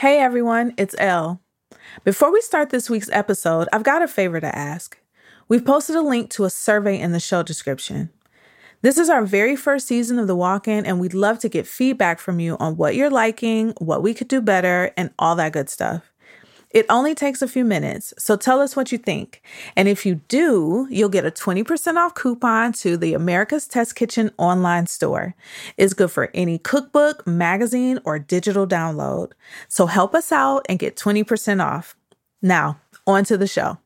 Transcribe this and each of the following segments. Hey everyone, it's Elle. Before we start this week's episode, I've got a favor to ask. We've posted a link to a survey in the show description. This is our very first season of The Walk-In, and we'd love to get feedback from you on what you're liking, what we could do better, and all that good stuff. It only takes a few minutes, so tell us what you think. And if you do, you'll get a 20% off coupon to the America's Test Kitchen online store. It's good for any cookbook, magazine, or digital download. So help us out and get 20% off. Now, on to the show.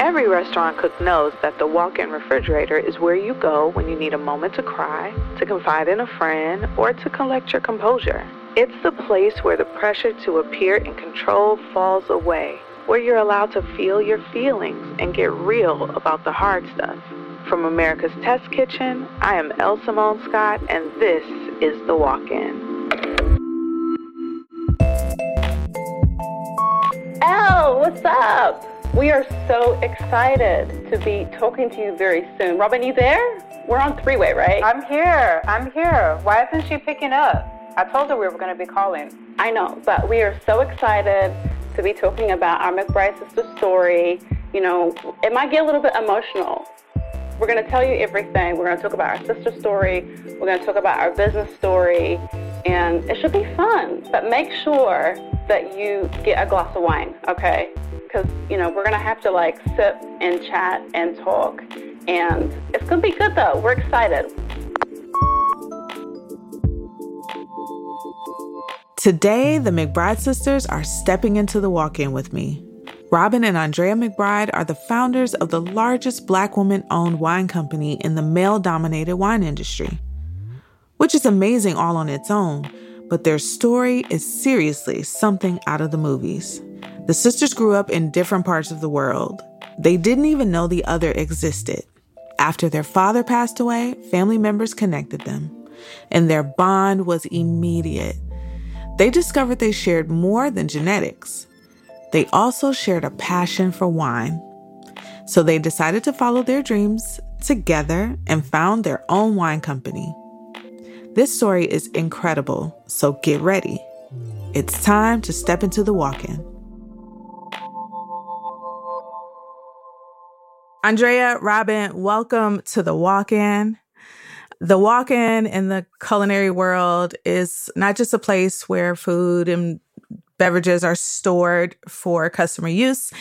Every restaurant cook knows that the walk-in refrigerator is where you go when you need a moment to cry, to confide in a friend, or to collect your composure. It's the place where the pressure to appear in control falls away, where you're allowed to feel your feelings and get real about the hard stuff. From America's Test Kitchen, I am Elle Simone Scott, and this is The Walk-In. Elle, what's up? We are so excited to be talking to you very soon. Robin, you there? We're on three-way, right? I'm here. Why isn't she picking up? I told her we were going to be calling. I know, but we are so excited to be talking about our McBride sister story. You know, it might get a little bit emotional. We're going to tell you everything. We're going to talk about our sister story. We're going to talk about our business story. And it should be fun, but make sure that you get a glass of wine, okay? Because, you know, we're going to have to, like, sip and chat and talk. And it's going to be good, though. We're excited. Today, the McBride sisters are stepping into the walk-in with me. Robin and Andrea McBride are the founders of the largest Black woman-owned wine company in the male-dominated wine industry, which is amazing all on its own, but their story is seriously something out of the movies. The sisters grew up in different parts of the world. They didn't even know the other existed. After their father passed away, family members connected them, and their bond was immediate. They discovered they shared more than genetics. They also shared a passion for wine. So they decided to follow their dreams together and found their own wine company. This story is incredible, so get ready. It's time to step into the walk-in. Andrea, Robin, welcome to The Walk-In. The Walk-In in the culinary world is not just a place where food and beverages are stored for customer use.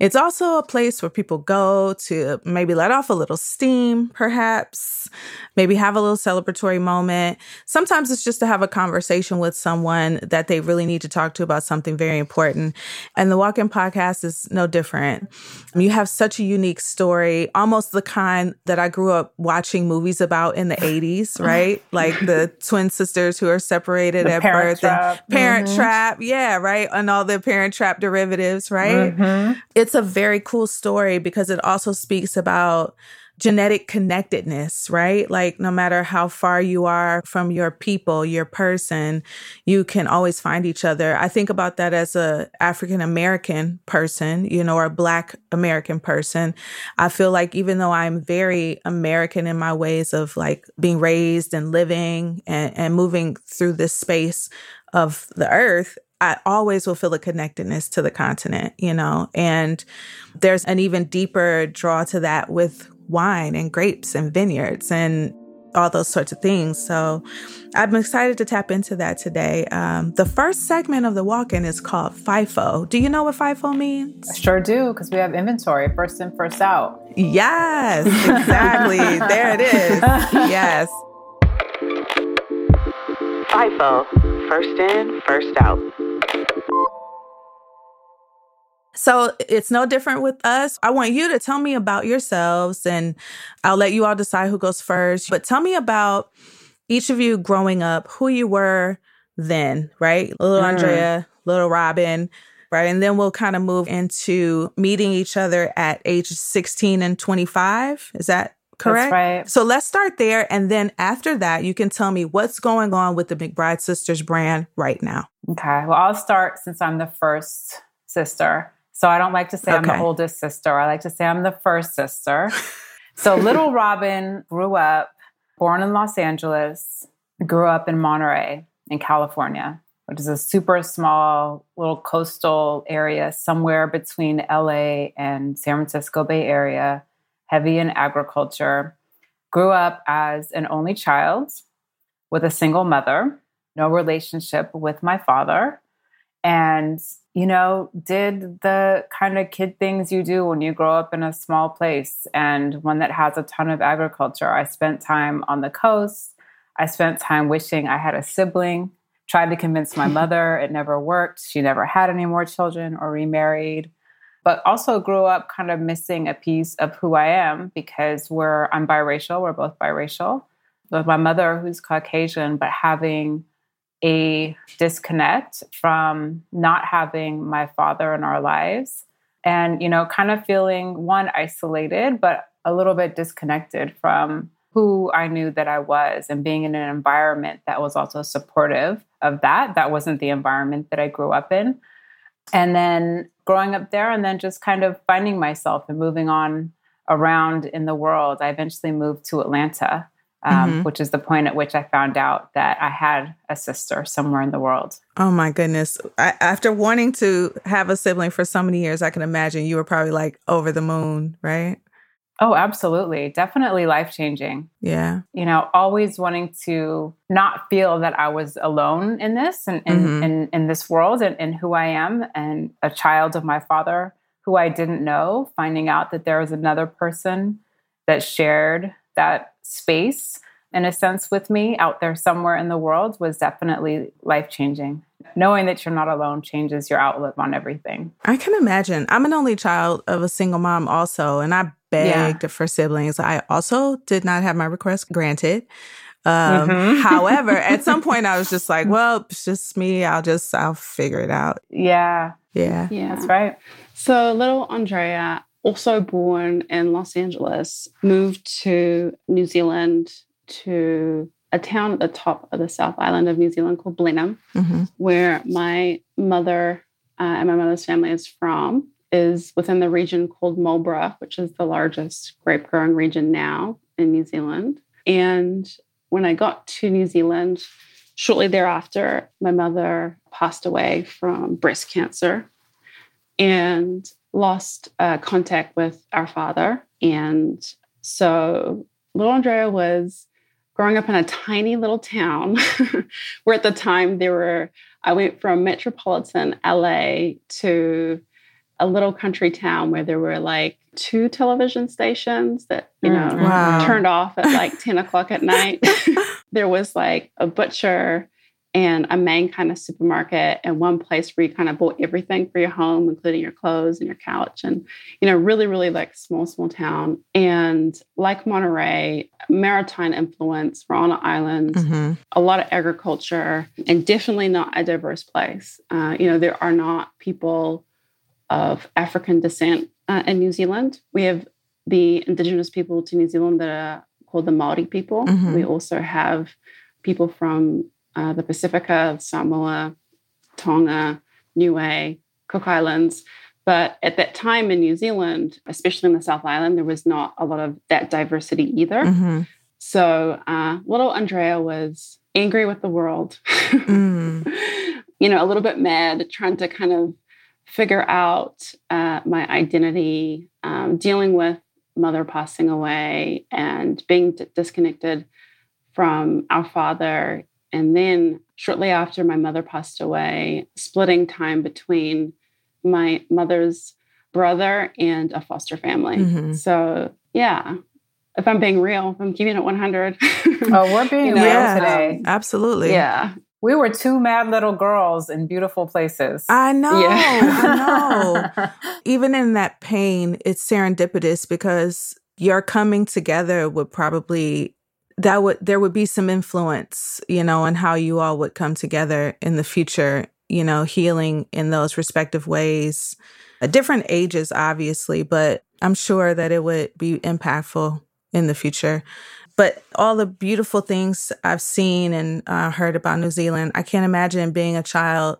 It's also a place where people go to maybe let off a little steam, perhaps, maybe have a little celebratory moment. Sometimes it's just to have a conversation with someone that they really need to talk to about something very important. And the Walk-In podcast is no different. You have such a unique story, almost the kind that I grew up watching movies about in the 80s, right? Like the twin sisters who are separated at birth. Parent Trap. Yeah, right? And all the Parent Trap derivatives, right? Mm-hmm. It's a very cool story because it also speaks about genetic connectedness, right? Like no matter how far you are from your people, your person, you can always find each other. I think about that as a African-American person, you know, or a Black American person. I feel like even though I'm very American in my ways of like being raised and living and moving through this space of the earth, I always will feel a connectedness to the continent, you know, and there's an even deeper draw to that with wine and grapes and vineyards and all those sorts of things. So I'm excited to tap into that today. The first segment of the walk-in is called FIFO. Do you know what FIFO means? I sure do, because we have inventory, first in, first out. Yes, exactly. There it is. Yes. FIFO, first in, first out. So it's no different with us. I want you to tell me about yourselves, and I'll let you all decide who goes first. But tell me about each of you growing up, who you were then, right? Little Andrea, little Robin, right? And then we'll kind of move into meeting each other at ages 16 and 25. Is that Correct? That's right. So let's start there. And then after that, you can tell me what's going on with the McBride Sisters brand right now. Okay. Well, I'll start since I'm the first sister. So I don't like to say I'm the oldest sister. I like to say I'm the first sister. So little Robin grew up, born in Los Angeles, grew up in Monterey in California, which is a super small little coastal area somewhere between LA and San Francisco Bay Area, heavy in agriculture. Grew up as an only child with a single mother, no relationship with my father, and, you know, did the kind of kid things you do when you grow up in a small place and one that has a ton of agriculture. I spent time on the coast. I spent time wishing I had a sibling. Tried to convince my mother. It never worked. She never had any more children or remarried, but also grew up kind of missing a piece of who I am because I'm biracial. We're both biracial. But my mother, who's Caucasian, but having a disconnect from not having my father in our lives and, you know, kind of feeling one, isolated, but a little bit disconnected from who I knew that I was, and being in an environment that was also supportive of that. That wasn't the environment that I grew up in. And then growing up there and then just kind of finding myself and moving on around in the world. I eventually moved to Atlanta, which is the point at which I found out that I had a sister somewhere in the world. Oh my goodness. After wanting to have a sibling for so many years, I can imagine you were probably like over the moon, right? Oh, absolutely. Definitely life-changing. Yeah. You know, always wanting to not feel that I was alone in this and in this world and in who I am, and a child of my father who I didn't know, finding out that there was another person that shared that space in a sense with me out there somewhere in the world was definitely life-changing. Knowing that you're not alone changes your outlook on everything. I can imagine. I'm an only child of a single mom also, and I begged for siblings. I also did not have my request granted. However, at some point I was just like, well, it's just me. I'll figure it out. Yeah. That's right. So little Andrea, also born in Los Angeles, moved to New Zealand to a town at the top of the South Island of New Zealand called Blenheim, where my mother and my mother's family is from, is within the region called Marlborough, which is the largest grape growing region now in New Zealand. And when I got to New Zealand, shortly thereafter, my mother passed away from breast cancer and lost contact with our father. And so little Andrea was growing up in a tiny little town where at the time I went from metropolitan LA to a little country town where there were like 2 television stations that, you know, turned off at like 10 o'clock at night. There was like a butcher and a main kind of supermarket and one place where you kind of bought everything for your home, including your clothes and your couch, and, you know, really, really like small town. And like Monterey, maritime influence, we're on an island, a lot of agriculture, and definitely not a diverse place. You know, there are not people of African descent in New Zealand. We have the indigenous people to New Zealand that are called the Māori people. We also have people from the Pacifica, Samoa, Tonga, Niue, Cook Islands. But at that time in New Zealand, especially in the South Island, there was not a lot of that diversity either. So little Andrea was angry with the world, you know, a little bit mad, trying to kind of figure out my identity, dealing with mother passing away and being disconnected from our father. And then shortly after my mother passed away, splitting time between my mother's brother and a foster family. So, yeah, if I'm being real, if I'm keeping it 100. Oh, we're being real today. Absolutely. Yeah. We were 2 mad little girls in beautiful places. I know. Yeah. I know. Even in that pain, it's serendipitous because your coming together would probably, there would be some influence, you know, on how you all would come together in the future, you know, healing in those respective ways, at different ages, obviously, but I'm sure that it would be impactful. in the future. But all the beautiful things I've seen and heard about New Zealand, I can't imagine being a child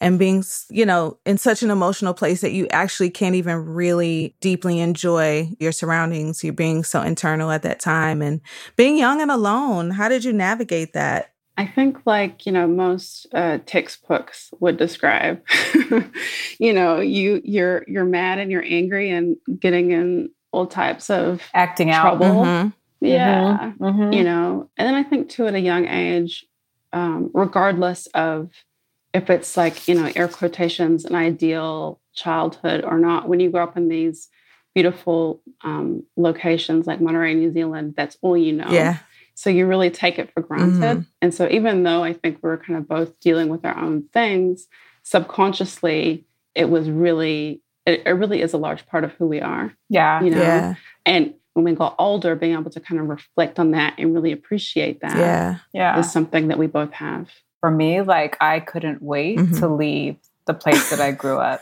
and being, you know, in such an emotional place that you actually can't even really deeply enjoy your surroundings. You're being so internal at that time and being young and alone. How did you navigate that? I think, like, you know, most textbooks would describe, you know, you're mad and you're angry and getting in all types of acting out trouble. Mm-hmm. Yeah. Mm-hmm. You know, and then I think too, at a young age, regardless of if it's, like, you know, air quotations, an ideal childhood or not, when you grow up in these beautiful locations like Monterey, New Zealand, that's all you know. Yeah. So you really take it for granted. Mm. And so even though I think we were kind of both dealing with our own things, subconsciously, it was really, it really is a large part of who we are. Yeah. You know? Yeah. And when we got older, being able to kind of reflect on that and really appreciate that is something that we both have. For me, like, I couldn't wait to leave the place that I grew up.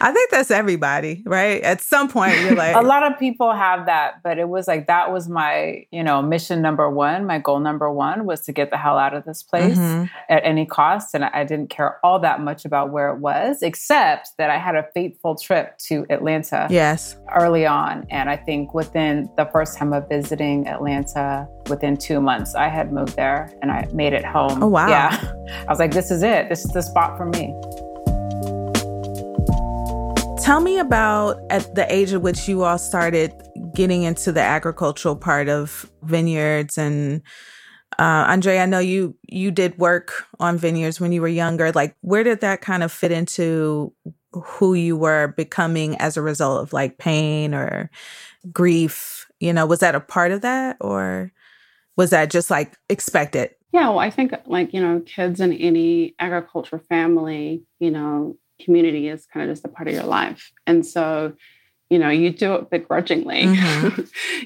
I think that's everybody, right? At some point, you're like... A lot of people have that, but it was like, that was my, you know, mission number one. My goal number one was to get the hell out of this place at any cost. And I didn't care all that much about where it was, except that I had a fateful trip to Atlanta early on. And I think within the first time of visiting Atlanta, within 2 months, I had moved there and I made it home. Oh, wow. Yeah. I was like, this is it. This is the spot for me. Tell me about at the age at which you all started getting into the agricultural part of vineyards. And Andre, I know you did work on vineyards when you were younger. Like, where did that kind of fit into who you were becoming as a result of, like, pain or grief? You know, was that a part of that, or was that just, like, expected? Yeah, well, I think, like, you know, kids in any agriculture family, you know, community is kind of just a part of your life. And so, you know, you do it begrudgingly,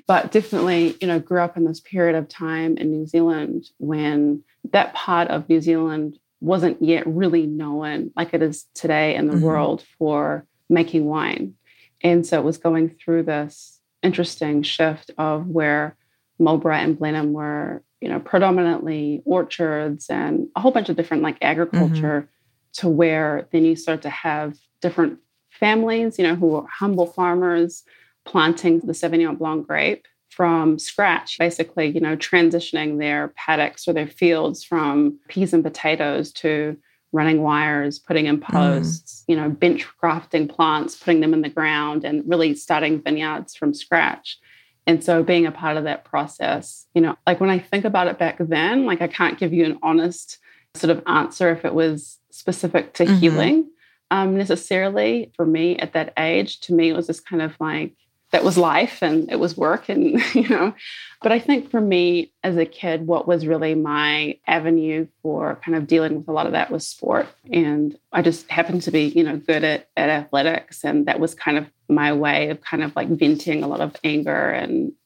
but definitely, you know, grew up in this period of time in New Zealand when that part of New Zealand wasn't yet really known like it is today in the world for making wine. And so it was going through this interesting shift of where Marlborough and Blenheim were, you know, predominantly orchards and a whole bunch of different, like, agriculture to where then you start to have different families, you know, who are humble farmers planting the Sauvignon Blanc grape from scratch, basically, you know, transitioning their paddocks or their fields from peas and potatoes to running wires, putting in posts, you know, bench grafting plants, putting them in the ground, and really starting vineyards from scratch. And so being a part of that process, you know, like, when I think about it back then, like, I can't give you an honest sort of answer if it was specific to healing necessarily for me at that age. To me, it was just kind of like, that was life and it was work, and, you know, but I think for me as a kid, what was really my avenue for kind of dealing with a lot of that was sport. And I just happened to be, you know, good at athletics. And that was kind of my way of kind of, like, venting a lot of anger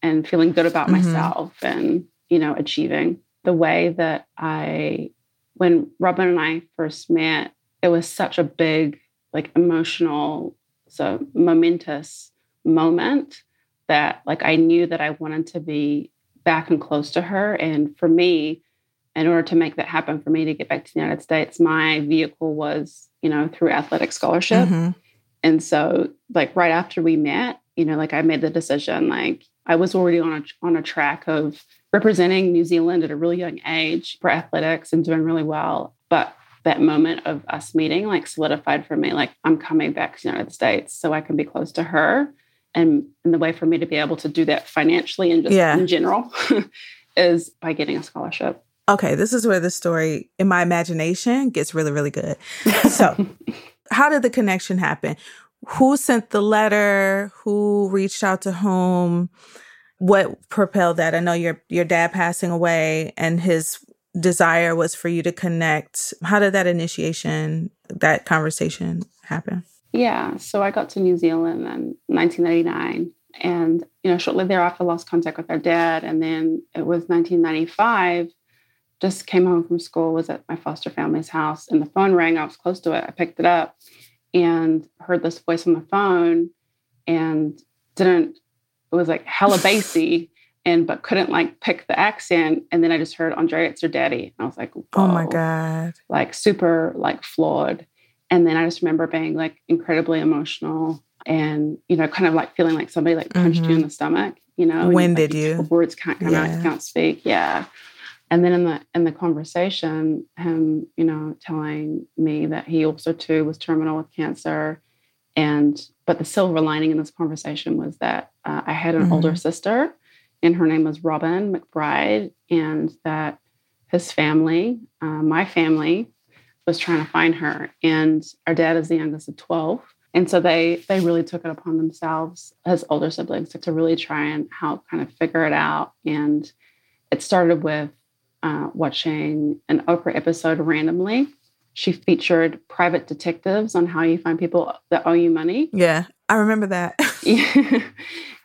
and feeling good about myself and, you know, achieving the way that when Robin and I first met, it was such a big, like, emotional, so momentous moment that, like, I knew that I wanted to be back and close to her. And for me, in order to make that happen, for me to get back to the United States, my vehicle was, you know, through athletic scholarship. And so, like, right after we met, you know, like, I made the decision, like, I was already on a track of representing New Zealand at a really young age for athletics and doing really well. But that moment of us meeting, like, solidified for me, like, I'm coming back to the United States so I can be close to her. And the way for me to be able to do that financially and just in general is by getting a scholarship. Okay, this is where the story, in my imagination, gets really, really good. So how did the connection happen? Who sent the letter? Who reached out to whom? What propelled that? I know your dad passing away and his desire was for you to connect. How did that initiation, that conversation happen? Yeah. So I got to New Zealand in 1989 and, you know, shortly thereafter lost contact with our dad. And then it was 1995, just came home from school, was at my foster family's house, and the phone rang. I was close to it. I picked it up and heard this voice on the phone and it was like hella bassy and but couldn't like pick the accent. And then I just heard Andrea, it's your daddy. And I was like, whoa. Oh my God. Like super like flawed. And then I just remember being like incredibly emotional and, you know, kind of like feeling like somebody like punched you in the stomach, you know. When did you? Words can't come out, you can't speak. Yeah. And then in the conversation, him, you know, telling me that he also too was terminal with cancer. But the silver lining in this conversation was that I had an older sister and her name was Robin McBride, and that his family, my family, was trying to find her. And our dad is the youngest of 12. And so they really took it upon themselves, his older siblings, to really try and help kind of figure it out. And it started with watching an Oprah episode randomly. She featured private detectives on how you find people that owe you money. Yeah, I remember that.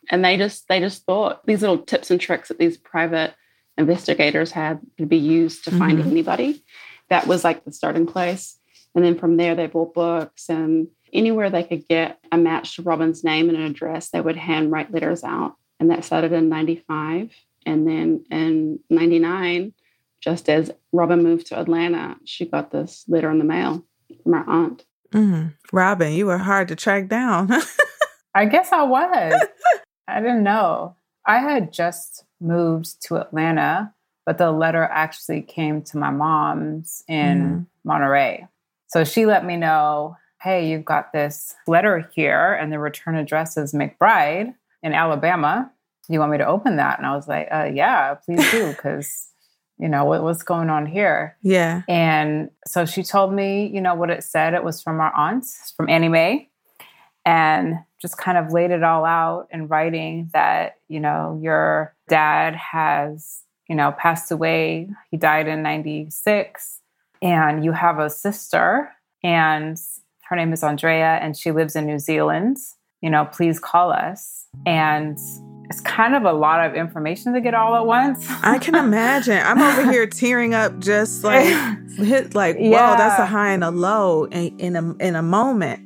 And they just thought these little tips and tricks that these private investigators had could be used to find anybody. That was like the starting place. And then from there, they bought books, and anywhere they could get a match to Robin's name and an address, they would handwrite letters out. And that started in 95. And then in 99, just as Robin moved to Atlanta, she got this letter in the mail from her aunt. Robin, you were hard to track down. I guess I was. I didn't know. I had just moved to Atlanta, but the letter actually came to my mom's in Monterey. So she let me know, hey, you've got this letter here, and the return address is McBride in Alabama. Do you want me to open that? And I was like, yeah, please do, because... you know, what's going on here? Yeah. And so she told me, you know, what it said. It was from our aunts, from Annie Mae, and just kind of laid it all out in writing that, you know, your dad has, you know, passed away. He died in 96, and you have a sister, and her name is Andrea, and she lives in New Zealand. You know, please call us. And it's kind of a lot of information to get all at once. I can imagine. I'm over here tearing up, just like, whoa, that's a high and a low in a moment.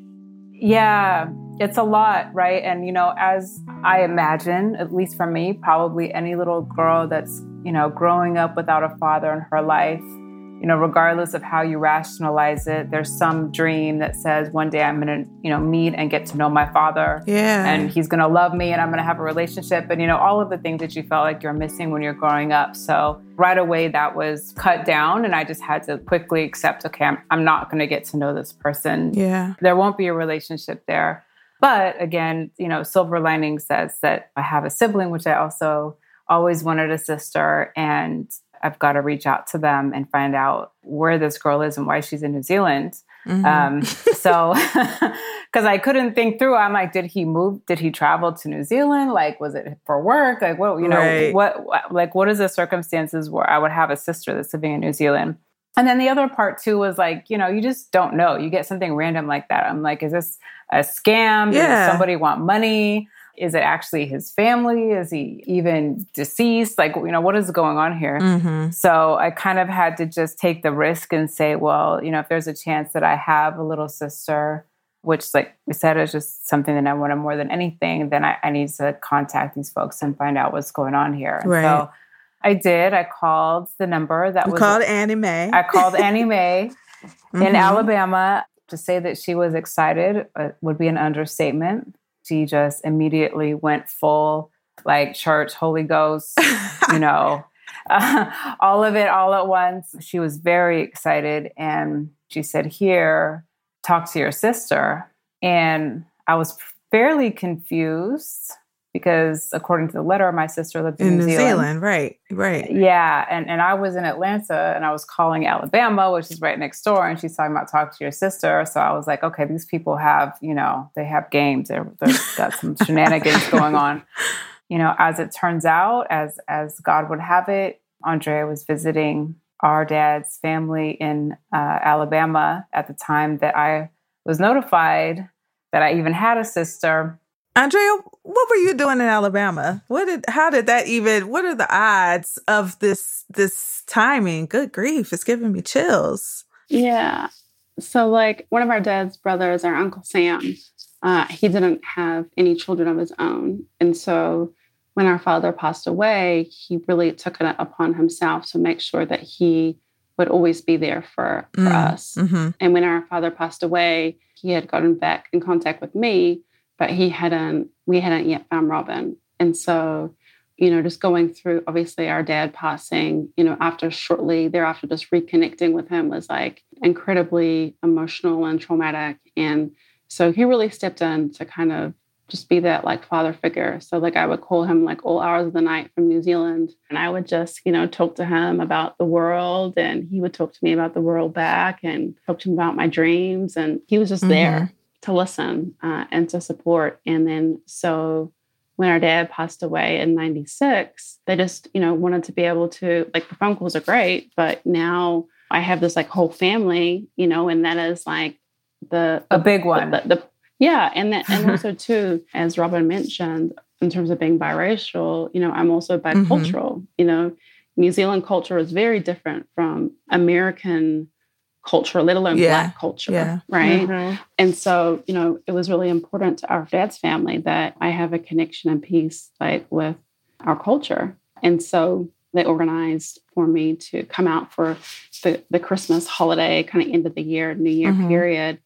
Yeah, it's a lot, right? And, you know, as I imagine, at least for me, probably any little girl that's, you know, growing up without a father in her life, you know, regardless of how you rationalize it, there's some dream that says one day I'm going to, you know, meet and get to know my father. Yeah. And he's going to love me and I'm going to have a relationship. And, you know, all of the things that you felt like you're missing when you're growing up. So right away that was cut down, and I just had to quickly accept, okay, I'm not going to get to know this person. Yeah. There won't be a relationship there. But again, you know, silver lining says that I have a sibling, which I also always wanted a sister, and I've got to reach out to them and find out where this girl is and why she's in New Zealand. So, because I couldn't think through, I'm like, did he move? Did he travel to New Zealand? Like, was it for work? Like, what, you know, what is the circumstances where I would have a sister that's living in New Zealand? And then the other part too was like, you know, you just don't know. You get something random like that. I'm like, is this a scam? Yeah. Does somebody want money? Is it actually his family? Is he even deceased? Like, you know, what is going on here? So I kind of had to just take the risk and say, well, you know, if there's a chance that I have a little sister, which like we said, is just something that I wanted more than anything, then I need to contact these folks and find out what's going on here. Right. So I did. I called the number that was called Annie Mae. I called Annie Mae in Alabama. To say that she was excited would be an understatement. She just immediately went full, like, church, Holy Ghost, you know, all of it all at once. She was very excited. And she said, here, talk to your sister. And I was fairly confused because, according to the letter, my sister lived in New Zealand. Right. Yeah. And I was in Atlanta, and I was calling Alabama, which is right next door. And she's talking about talk to your sister. So I was like, okay, these people have, you know, they have games. They've got some shenanigans going on. You know, as it turns out, as God would have it, Andrea was visiting our dad's family in Alabama at the time that I was notified that I even had a sister. Andrea, what were you doing in Alabama? What are the odds of this timing? Good grief, it's giving me chills. Yeah. So like one of our dad's brothers, our Uncle Sam, he didn't have any children of his own. And so when our father passed away, he really took it upon himself to make sure that he would always be there for us. Mm-hmm. And when our father passed away, he had gotten back in contact with me, but we hadn't yet found Robin. And so, you know, just going through, obviously, our dad passing, you know, shortly thereafter, just reconnecting with him was like incredibly emotional and traumatic. And so he really stepped in to kind of just be that like father figure. So like I would call him like all hours of the night from New Zealand, and I would just, you know, talk to him about the world, and he would talk to me about the world back and talk to him about my dreams. And he was just there to listen and to support. And then so when our dad passed away in 96, they just, you know, wanted to be able to, like, the phone calls are great, but now I have this like whole family, you know, and that is like a big one. Yeah. And also too, as Robin mentioned, in terms of being biracial, you know, I'm also bicultural, you know, New Zealand culture is very different from American culture, let alone Black culture, right? Mm-hmm. And so, you know, it was really important to our dad's family that I have a connection and peace, like, with our culture. And so they organized for me to come out for the Christmas holiday, kind of end of the year, New Year period.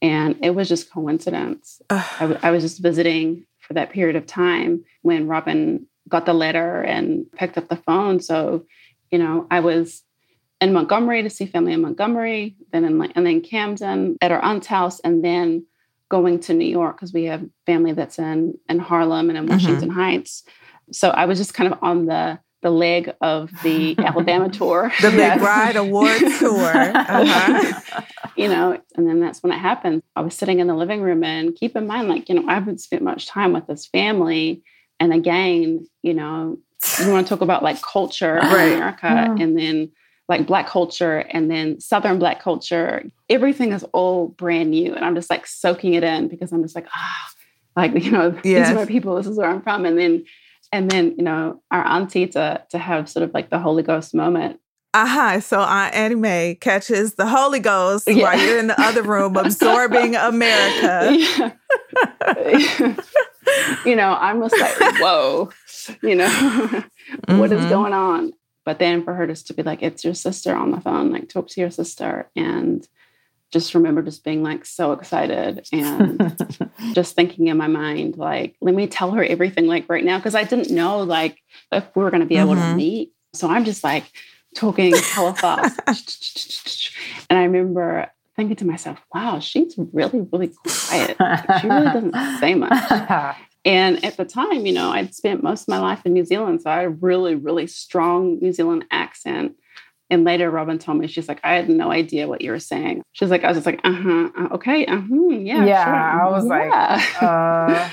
And it was just coincidence. I was just visiting for that period of time when Robin got the letter and picked up the phone. So, you know, I was in Montgomery to see family in Montgomery, then Camden at our aunt's house, and then going to New York because we have family that's in Harlem and in Washington Heights. So I was just kind of on the leg of the Alabama tour. The McBride Award tour. You know, and then that's when it happened. I was sitting in the living room, and keep in mind, like, you know, I haven't spent much time with this family. And again, you know, you want to talk about like culture in America and then like Black culture and then Southern Black culture. Everything is all brand new. And I'm just like soaking it in because I'm just like, you know, these are my people. This is where I'm from. And then, you know, our auntie to have sort of like the Holy Ghost moment. So Aunt Annie Mae catches the Holy Ghost while you're in the other room absorbing America. You know, I'm just like, whoa, you know, what is going on? But then for her just to be like, it's your sister on the phone, like talk to your sister. And just remember just being like so excited and just thinking in my mind, like, let me tell her everything like right now. Cause I didn't know like if we were going to be able to meet. So I'm just like talking hella fast. And I remember thinking to myself, wow, she's really, really quiet. She really doesn't say much. And at the time, you know, I'd spent most of my life in New Zealand. So I had a really, really strong New Zealand accent. And later, Robin told me, she's like, I had no idea what you were saying. She's like, I was just like, okay, yeah, yeah, sure. I was like.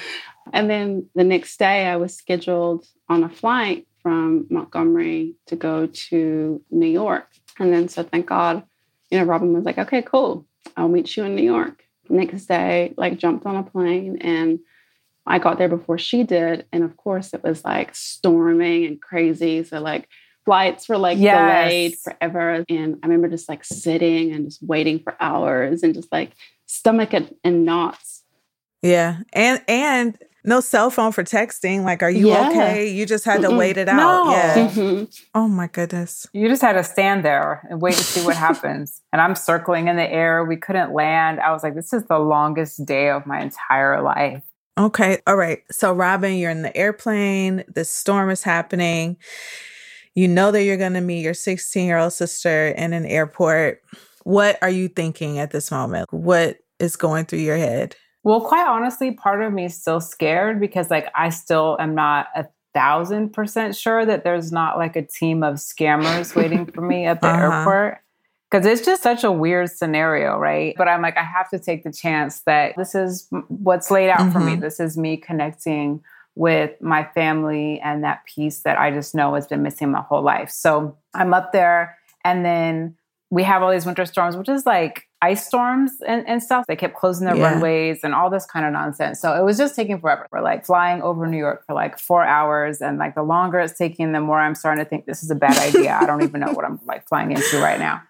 And then the next day, I was scheduled on a flight from Montgomery to go to New York. And then, so thank God, you know, Robin was like, okay, cool. I'll meet you in New York. Next day, like, jumped on a plane, and I got there before she did. And of course, it was like storming and crazy. So, like, flights were like delayed forever. And I remember just like sitting and just waiting for hours and just like stomach in knots. Yeah. And no cell phone for texting. Like, are you okay? You just had to wait it out. No. Yeah. Oh my goodness. You just had to stand there and wait to see what happens. And I'm circling in the air. We couldn't land. I was like, this is the longest day of my entire life. Okay. All right. So Robin, you're in the airplane. This storm is happening. You know that you're going to meet your 16-year-old sister in an airport. What are you thinking at this moment? What is going through your head? Well, quite honestly, part of me is still scared because, like, I still am not 1,000% sure that there's not like a team of scammers waiting for me at the airport. Because it's just such a weird scenario, right? But I'm like, I have to take the chance that this is what's laid out for me. This is me connecting with my family and that piece that I just know has been missing my whole life. So I'm up there, and then we have all these winter storms, which is like ice storms and stuff. They kept closing their runways and all this kind of nonsense. So it was just taking forever. We're like flying over New York for like 4 hours. And like the longer it's taking, the more I'm starting to think this is a bad idea. I don't even know what I'm like flying into right now.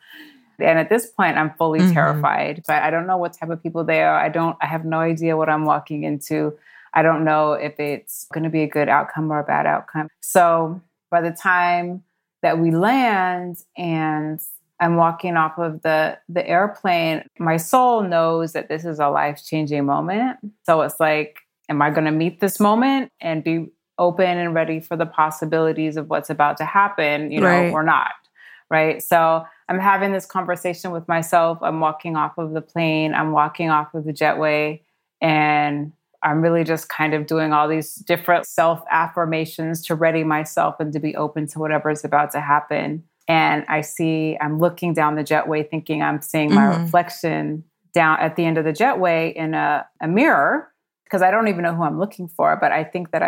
And at this point, I'm fully terrified, but I don't know what type of people they are. I have no idea what I'm walking into. I don't know if it's going to be a good outcome or a bad outcome. So by the time that we land and I'm walking off of the airplane, my soul knows that this is a life-changing moment. So it's like, am I going to meet this moment and be open and ready for the possibilities of what's about to happen, you know, right, or not? Right. So I'm having this conversation with myself. I'm walking off of the plane. I'm walking off of the jetway, and I'm really just kind of doing all these different self-affirmations to ready myself and to be open to whatever is about to happen. And I'm looking down the jetway thinking I'm seeing my reflection down at the end of the jetway in a mirror, because I don't even know who I'm looking for. But I think that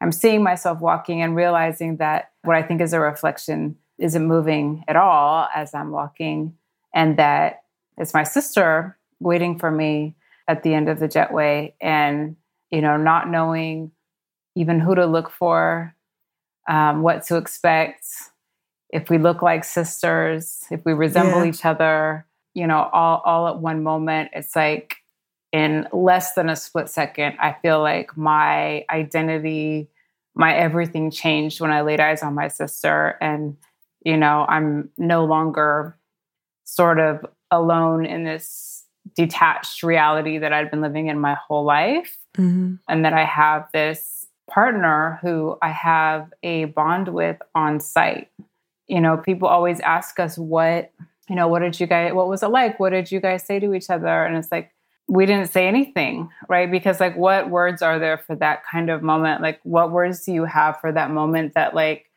I'm seeing myself walking and realizing that what I think is a reflection isn't moving at all as I'm walking, and that it's my sister waiting for me at the end of the jetway. And, you know, not knowing even who to look for, what to expect, if we look like sisters, if we resemble each other, you know, all at one moment. It's like in less than a split second, I feel like my identity, my everything changed when I laid eyes on my sister. And, you know, I'm no longer sort of alone in this detached reality that I'd been living in my whole life. And that I have this partner who I have a bond with on site. You know, people always ask us, what was it like? What did you guys say to each other? And it's like, we didn't say anything, right? Because like, what words are there for that kind of moment? Like, what words do you have for that moment that like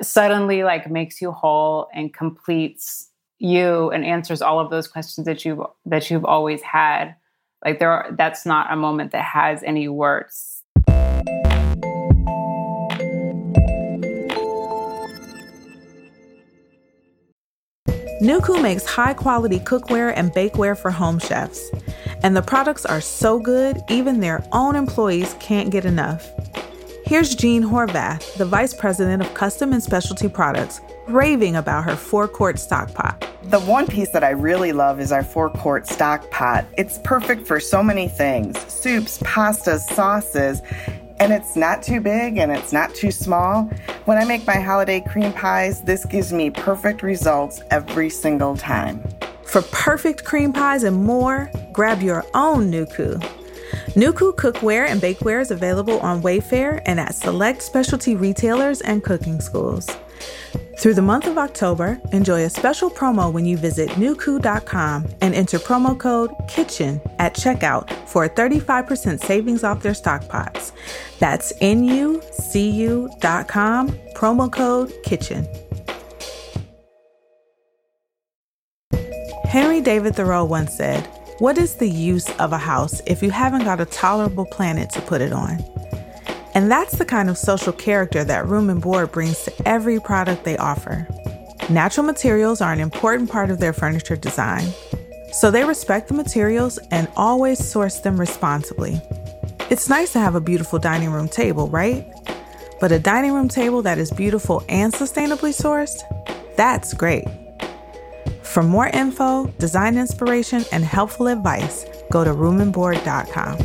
suddenly like makes you whole and completes you and answers all of those questions that you've always had? Like that's not a moment that has any words. Nucu makes high-quality cookware and bakeware for home chefs. And the products are so good, even their own employees can't get enough. Here's Jean Horvath, the Vice President of Custom and Specialty Products, raving about her four-quart stock pot. The one piece that I really love is our four-quart stock pot. It's perfect for so many things: soups, pastas, sauces. And it's not too big and it's not too small. When I make my holiday cream pies, this gives me perfect results every single time. For perfect cream pies and more, grab your own Nucu. Nucu cookware and bakeware is available on Wayfair and at select specialty retailers and cooking schools. Through the month of October, enjoy a special promo when you visit nucu.com and enter promo code KITCHEN at checkout for a 35% savings off their stock pots. That's nucu.com, promo code KITCHEN. Henry David Thoreau once said, "What is the use of a house if you haven't got a tolerable planet to put it on?" And that's the kind of social character that Room and Board brings to every product they offer. Natural materials are an important part of their furniture design, so they respect the materials and always source them responsibly. It's nice to have a beautiful dining room table, right? But a dining room table that is beautiful and sustainably sourced? That's great. For more info, design inspiration, and helpful advice, go to roomandboard.com.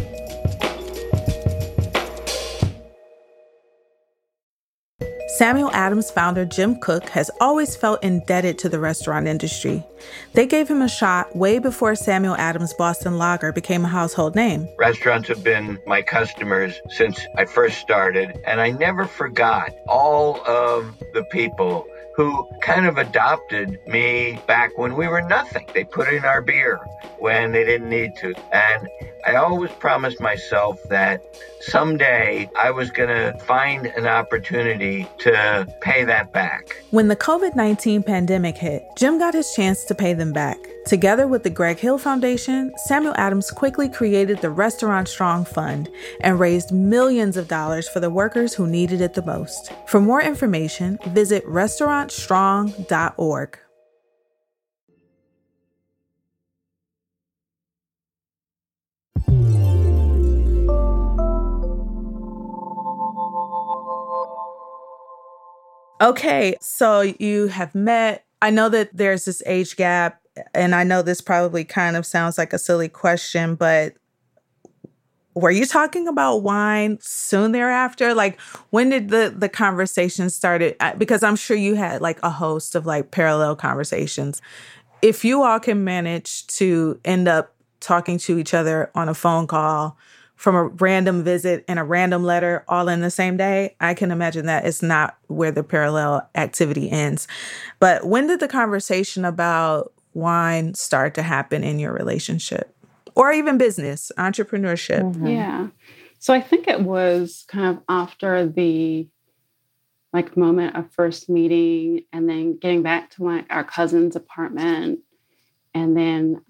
Samuel Adams founder Jim Cook has always felt indebted to the restaurant industry. They gave him a shot way before Samuel Adams' Boston Lager became a household name. Restaurants have been my customers since I first started, and I never forgot all of the people who kind of adopted me back when we were nothing. They put in our beer when they didn't need to. And I always promised myself that someday I was gonna find an opportunity to pay that back. When the COVID-19 pandemic hit, Jim got his chance to pay them back. Together with the Greg Hill Foundation, Samuel Adams quickly created the Restaurant Strong Fund and raised millions of dollars for the workers who needed it the most. For more information, visit restaurantstrong.org. Okay, so you have met. I know that there's this age gap, and I know this probably kind of sounds like a silly question, but were you talking about wine soon thereafter? Like, when did the conversation started? Because I'm sure you had like a host of like parallel conversations. If you all can manage to end up talking to each other on a phone call from a random visit and a random letter all in the same day, I can imagine that it's not where the parallel activity ends. But when did the conversation about wine start to happen in your relationship? Or even business, entrepreneurship? Mm-hmm. Yeah. So I think it was kind of after the like moment of first meeting and then getting back to like our cousin's apartment. And then,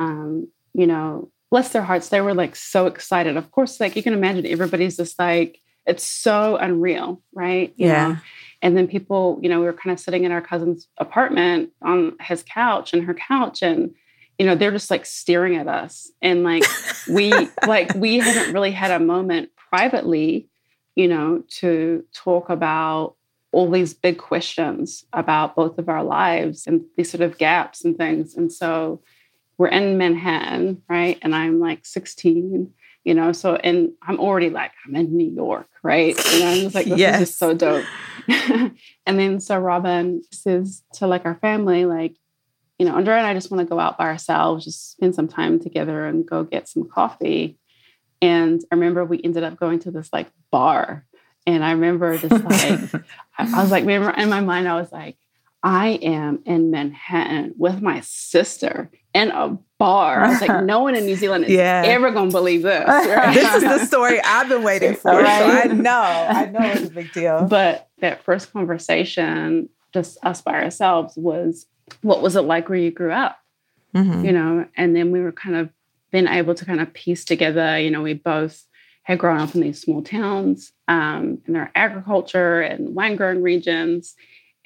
you know, bless their hearts, they were like so excited. Of course, like you can imagine everybody's just like, it's so unreal, right? You know? And then people, you know, we were kind of sitting in our cousin's apartment on his couch and her couch, and, you know, they're just like staring at us. And like, we haven't really had a moment privately, you know, to talk about all these big questions about both of our lives and these sort of gaps and things. And so we're in Manhattan, right? And I'm like 16, you know, so, and I'm already like, I'm in New York, right? And I'm just like, this is just so dope. And then so Robin says to like our family, like, you know, Andrea and I just want to go out by ourselves, just spend some time together and go get some coffee. And I remember we ended up going to this like bar. And I remember just like, I was like, remember in my mind, I was like, I am in Manhattan with my sister in a bar. I was like, no one in New Zealand is ever going to believe this. Right? This is the story I've been waiting for. Right? So I know it's a big deal. But that first conversation, just us by ourselves, was, what was it like where you grew up? Mm-hmm. You know, and then we were kind of been able to kind of piece together, you know, we both had grown up in these small towns and their agriculture and wine growing regions.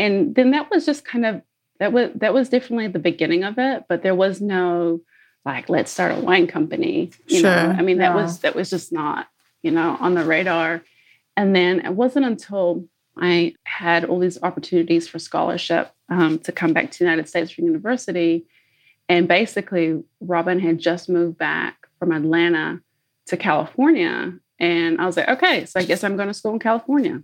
And then that was just kind of, that was definitely the beginning of it, but there was no like, let's start a wine company. You know, I mean, that was just not, you know, on the radar. And then it wasn't until I had all these opportunities for scholarship to come back to the United States for university. And basically, Robin had just moved back from Atlanta to California. And I was like, okay, so I guess I'm going to school in California,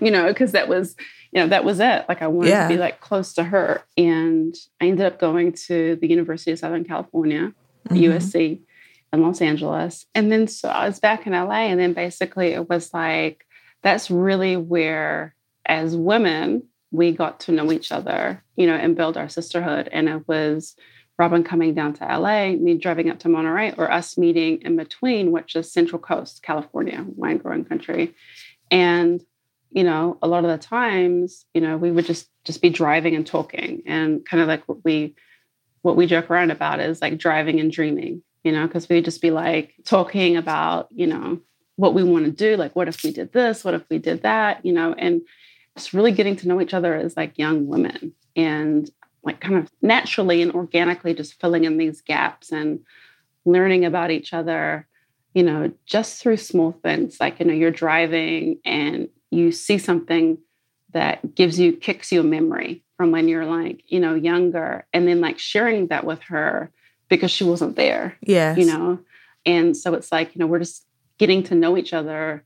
you know, because that was, you know, that was it. Like I wanted to be like close to her. And I ended up going to the University of Southern California, mm-hmm. USC in Los Angeles. And then so I was back in LA. And then basically it was like, that's really where, as women, we got to know each other, you know, and build our sisterhood. And it was Robin coming down to LA, me driving up to Monterey, or us meeting in between, which is Central Coast, California, wine growing country. And, you know, a lot of the times, you know, we would just be driving and talking, and kind of like what we joke around about is like driving and dreaming, you know, because we'd just be like talking about, you know, what we want to do, like, what if we did this? What if we did that? You know, and just really getting to know each other as like young women, and like kind of naturally and organically just filling in these gaps and learning about each other, you know, just through small things. Like, you know, you're driving and you see something that kicks you a memory from when you're like, you know, younger, and then like sharing that with her because she wasn't there, you know? And so it's like, you know, we're just getting to know each other,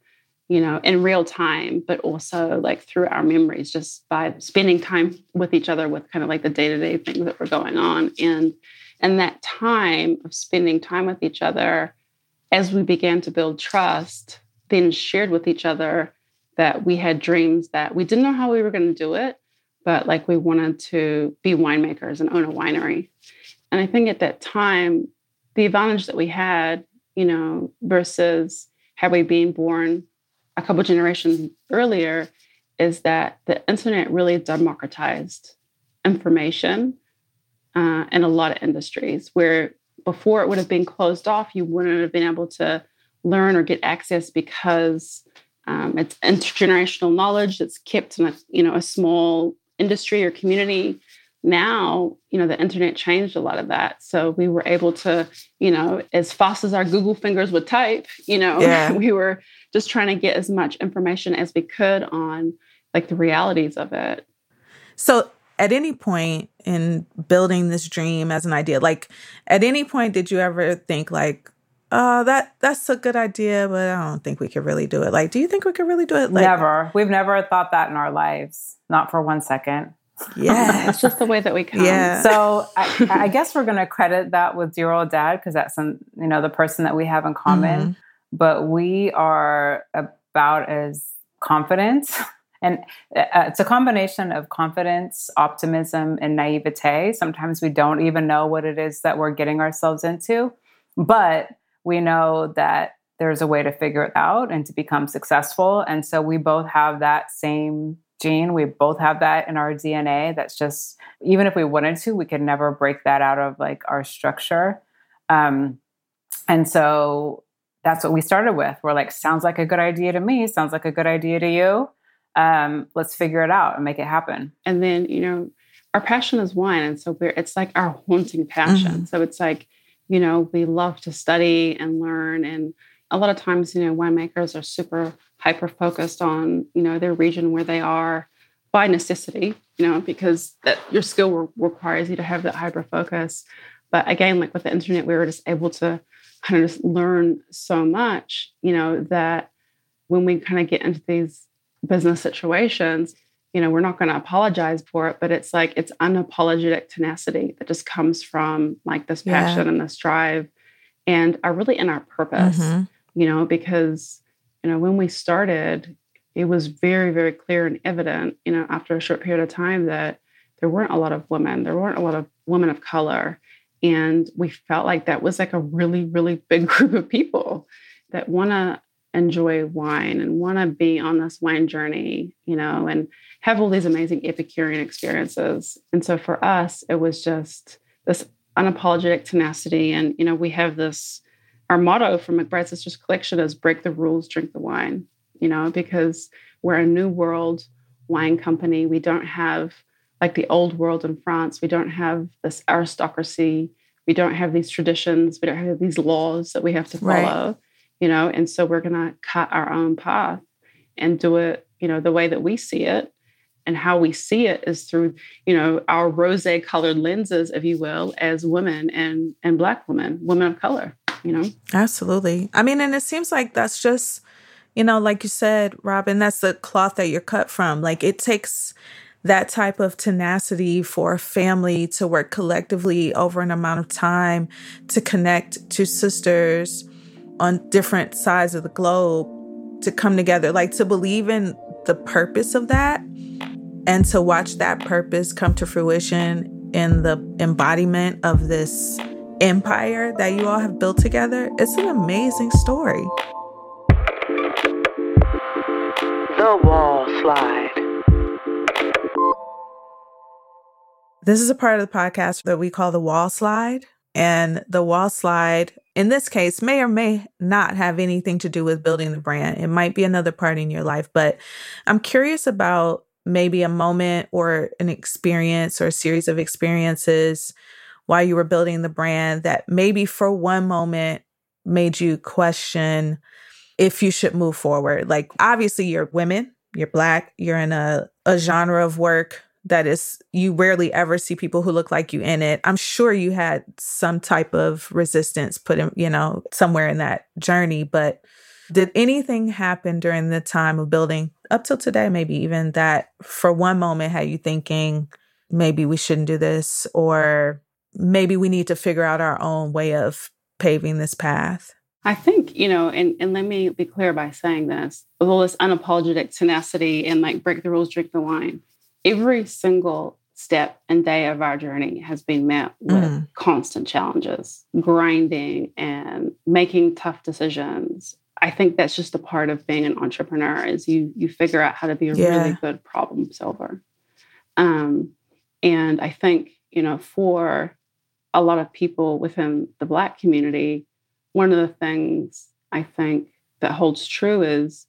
you know, in real time, but also like through our memories, just by spending time with each other with kind of like the day-to-day things that were going on. And that time of spending time with each other, as we began to build trust, then shared with each other that we had dreams that we didn't know how we were going to do it, but like we wanted to be winemakers and own a winery. And I think at that time, the advantage that we had, you know, versus had we been born a couple generations earlier, is that the internet really democratized information in a lot of industries where before it would have been closed off. You wouldn't have been able to learn or get access because it's intergenerational knowledge that's kept in a, you know, a small industry or community. Now, you know, the internet changed a lot of that. So we were able to, you know, as fast as our Google fingers would type, you know, we were just trying to get as much information as we could on like the realities of it. So at any point in building this dream as an idea, like at any point did you ever think like, that's a good idea, but I don't think we could really do it. Like, do you think we could really do it? Like, never. We've never thought that in our lives. Not for 1 second. Yeah. It's just the way that we come. Yeah. So I guess we're going to credit that with Dear Old Dad, because that's, you know, the person that we have in common. Mm-hmm. But we are about as confident. And it's a combination of confidence, optimism, and naivete. Sometimes we don't even know what it is that we're getting ourselves into. But we know that there's a way to figure it out and to become successful. And so we both have that same gene. We both have that in our DNA. That's just, even if we wanted to, we could never break that out of like our structure. And so that's what we started with. We're like, sounds like a good idea to me. Sounds like a good idea to you. Let's figure it out and make it happen. And then, you know, our passion is wine. And so it's like our haunting passion. Mm-hmm. So it's like, you know, we love to study and learn. And a lot of times, you know, winemakers are super hyper-focused on, you know, their region where they are by necessity, you know, because that your skill requires you to have that hyper-focus. But again, like with the internet, we were just able to kind of just learn so much, you know, that when we kind of get into these business situations, you know, we're not going to apologize for it, but it's like, it's unapologetic tenacity that just comes from like this passion and this drive and are really in our purpose, you know, because, you know, when we started, it was very, very clear and evident, you know, after a short period of time that there weren't a lot of women, there weren't a lot of women of color. And we felt like that was like a really, really big group of people that want to enjoy wine and want to be on this wine journey, you know, and have all these amazing Epicurean experiences. And so for us, it was just this unapologetic tenacity. And, you know, we have this, our motto from McBride Sisters Collection is break the rules, drink the wine, you know, because we're a new world wine company. We don't have like the old world in France. We don't have this aristocracy. We don't have these traditions. We don't have these laws that we have to follow. Right. You know, and so we're going to cut our own path and do it, you know, the way that we see it. And how we see it is through, you know, our rosé-colored lenses, if you will, as women and Black women, women of color, you know? Absolutely. I mean, and it seems like that's just, you know, like you said, Robin, that's the cloth that you're cut from. Like, it takes that type of tenacity for a family to work collectively over an amount of time to connect to sisters on different sides of the globe to come together, like to believe in the purpose of that and to watch that purpose come to fruition in the embodiment of this empire that you all have built together. It's an amazing story. The wall slide. This is a part of the podcast that we call the wall slide. And the wall slide, in this case, may or may not have anything to do with building the brand. It might be another part in your life, but I'm curious about maybe a moment or an experience or a series of experiences while you were building the brand that maybe for one moment made you question if you should move forward. Like, obviously, you're women, you're Black, you're in a genre of work that is, you rarely ever see people who look like you in it. I'm sure you had some type of resistance put in, you know, somewhere in that journey. But did anything happen during the time of building up till today, maybe even that for one moment had you thinking, maybe we shouldn't do this, or maybe we need to figure out our own way of paving this path? I think, you know, and let me be clear by saying this, with all this unapologetic tenacity and like break the rules, drink the wine, every single step and day of our journey has been met with constant challenges, grinding and making tough decisions. I think that's just a part of being an entrepreneur is you figure out how to be a really good problem solver. And I think, you know, for a lot of people within the Black community, one of the things I think that holds true is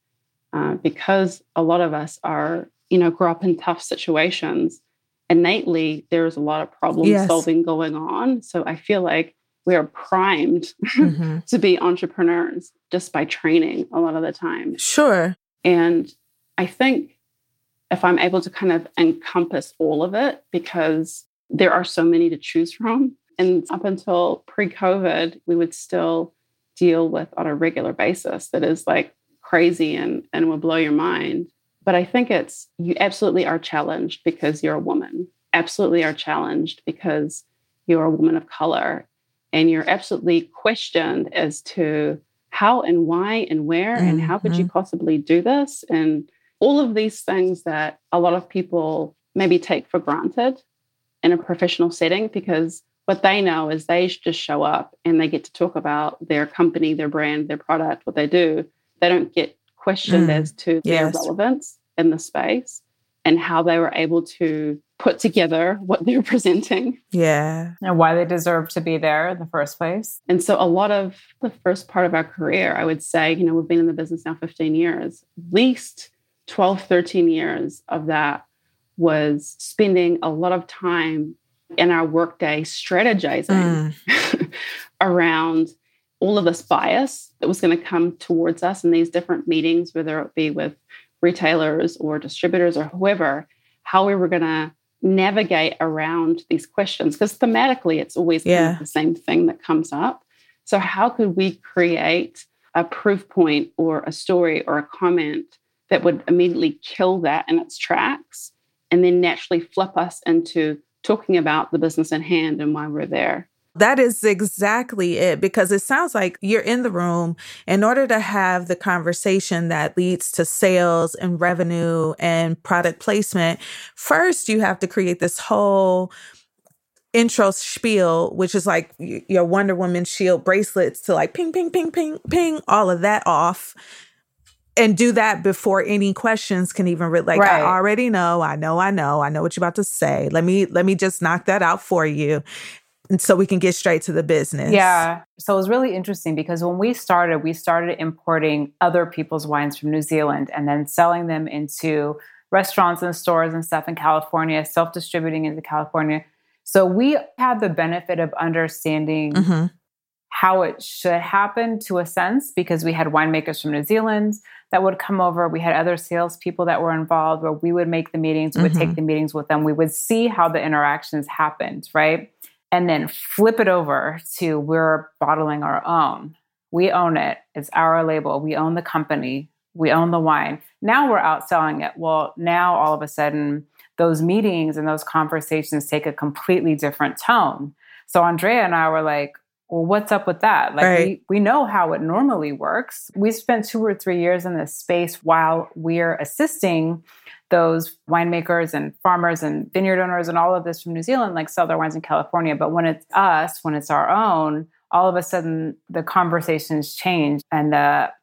because a lot of us are, you know, grow up in tough situations, innately, there's a lot of problem solving going on. So I feel like we are primed to be entrepreneurs just by training a lot of the time. Sure. And I think if I'm able to kind of encompass all of it, because there are so many to choose from. And up until pre-COVID, we would still deal with on a regular basis that is like crazy and will blow your mind. But I think it's, you absolutely are challenged because you're a woman, absolutely are challenged because you're a woman of color, and you're absolutely questioned as to how and why and where and how could you possibly do this? And all of these things that a lot of people maybe take for granted in a professional setting, because what they know is they just show up and they get to talk about their company, their brand, their product, what they do. They don't get questioned as to their relevance in the space and how they were able to put together what they're presenting. Yeah. And why they deserve to be there in the first place. And so a lot of the first part of our career, I would say, you know, we've been in the business now 15 years, at least 12, 13 years of that was spending a lot of time in our workday strategizing around all of this bias that was going to come towards us in these different meetings, whether it be with retailers or distributors or whoever, how we were going to navigate around these questions. Because thematically, it's always kind of the same thing that comes up. So how could we create a proof point or a story or a comment that would immediately kill that in its tracks and then naturally flip us into talking about the business at hand and why we're there? That is exactly it, because it sounds like you're in the room in order to have the conversation that leads to sales and revenue and product placement. First, you have to create this whole intro spiel, which is like your Wonder Woman shield bracelets to like ping, ping, ping, ping, ping, all of that off. And do that before any questions can even I already know. I know what you're about to say. Let me just knock that out for you, and so we can get straight to the business. Yeah. So it was really interesting because when we started importing other people's wines from New Zealand and then selling them into restaurants and stores and stuff in California, self-distributing into California. So we had the benefit of understanding how it should happen to a sense, because we had winemakers from New Zealand that would come over. We had other salespeople that were involved where we would make the meetings, we would take the meetings with them. We would see how the interactions happened, right? And then flip it over to we're bottling our own. We own it. It's our label. We own the company. We own the wine. Now we're out selling it. Well, now all of a sudden those meetings and those conversations take a completely different tone. So Andrea and I were like, well, what's up with that? Like we know how it normally works. We spent 2 or 3 years in this space while we're assisting those winemakers and farmers and vineyard owners and all of this from New Zealand, like sell their wines in California. But when it's us, when it's our own, all of a sudden the conversations change and the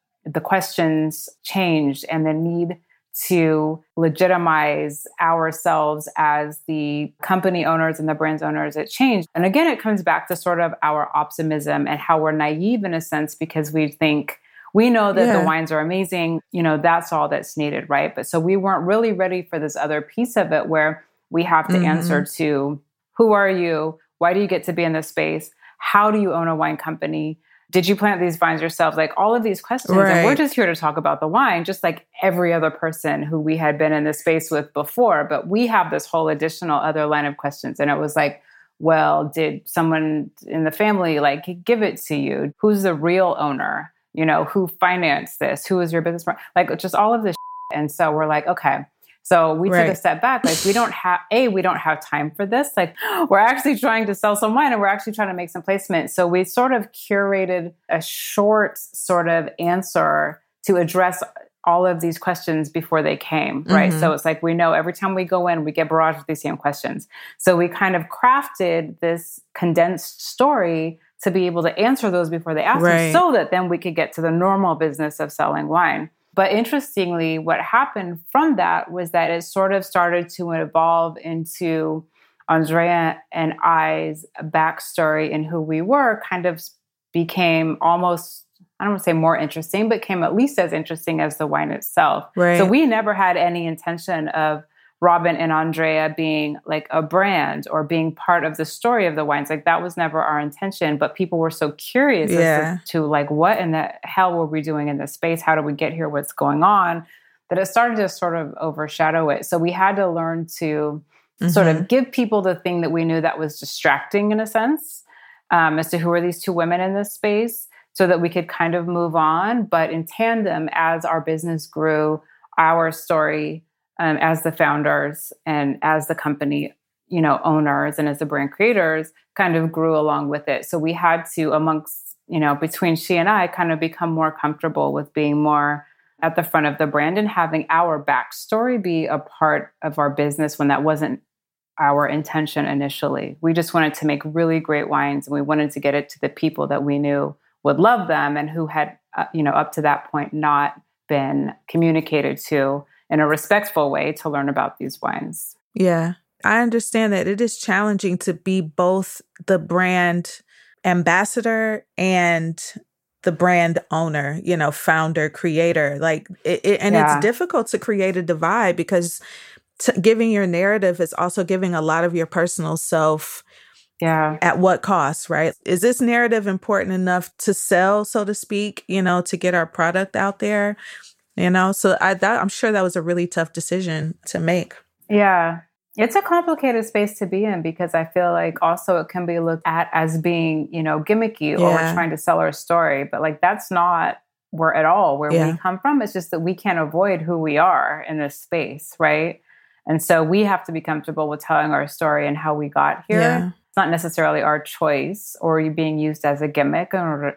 questions change and the need to legitimize ourselves as the company owners and the brand's owners, it changed. And again, it comes back to sort of our optimism and how we're naive in a sense, because we think we know that the wines are amazing. You know, that's all that's needed, right? But so we weren't really ready for this other piece of it where we have to answer to who are you? Why do you get to be in this space? How do you own a wine company? Did you plant these vines yourself? Like all of these questions. Right. And we're just here to talk about the wine, just like every other person who we had been in this space with before. But we have this whole additional other line of questions. And it was like, well, did someone in the family like give it to you? Who's the real owner? You know, who financed this? Who is your business partner? Like just all of this. And so we're like, okay. So we took a step back. Like we don't have time for this. Like we're actually trying to sell some wine and we're actually trying to make some placement. So we sort of curated a short sort of answer to address all of these questions before they came, right? So it's like, we know every time we go in, we get barraged with these same questions. So we kind of crafted this condensed story to be able to answer those before they asked us so that then we could get to the normal business of selling wine. But interestingly, what happened from that was that it sort of started to evolve into Andrea and I's backstory and who we were kind of became almost, I don't want to say more interesting, but came at least as interesting as the wine itself. Right. So we never had any intention of Robin and Andrea being like a brand or being part of the story of the wines. Like that was never our intention, but people were so curious as to like, what in the hell were we doing in this space? How did we get here? What's going on? That it started to sort of overshadow it. So we had to learn to sort of give people the thing that we knew that was distracting in a sense, as to who are these two women in this space, so that we could kind of move on. But in tandem, as our business grew, our story as the founders and as the company, you know, owners and as the brand creators kind of grew along with it. So we had to, amongst, you know, between she and I, kind of become more comfortable with being more at the front of the brand and having our backstory be a part of our business when that wasn't our intention initially. We just wanted to make really great wines, and we wanted to get it to the people that we knew would love them and who had, you know, up to that point not been communicated to in a respectful way to learn about these wines. Yeah, I understand that it is challenging to be both the brand ambassador and the brand owner, you know, founder, creator, like, yeah. It's difficult to create a divide because giving your narrative is also giving a lot of your personal self. Yeah. At what cost, right? Is this narrative important enough to sell, so to speak, you know, to get our product out there, you know? So I'm sure that was a really tough decision to make. Yeah. It's a complicated space to be in because I feel like also it can be looked at as being, you know, gimmicky or we're trying to sell our story, but like that's not where at all where we come from. It's just that we can't avoid who we are in this space, right? And so we have to be comfortable with telling our story and how we got here. Yeah. It's not necessarily our choice or you being used as a gimmick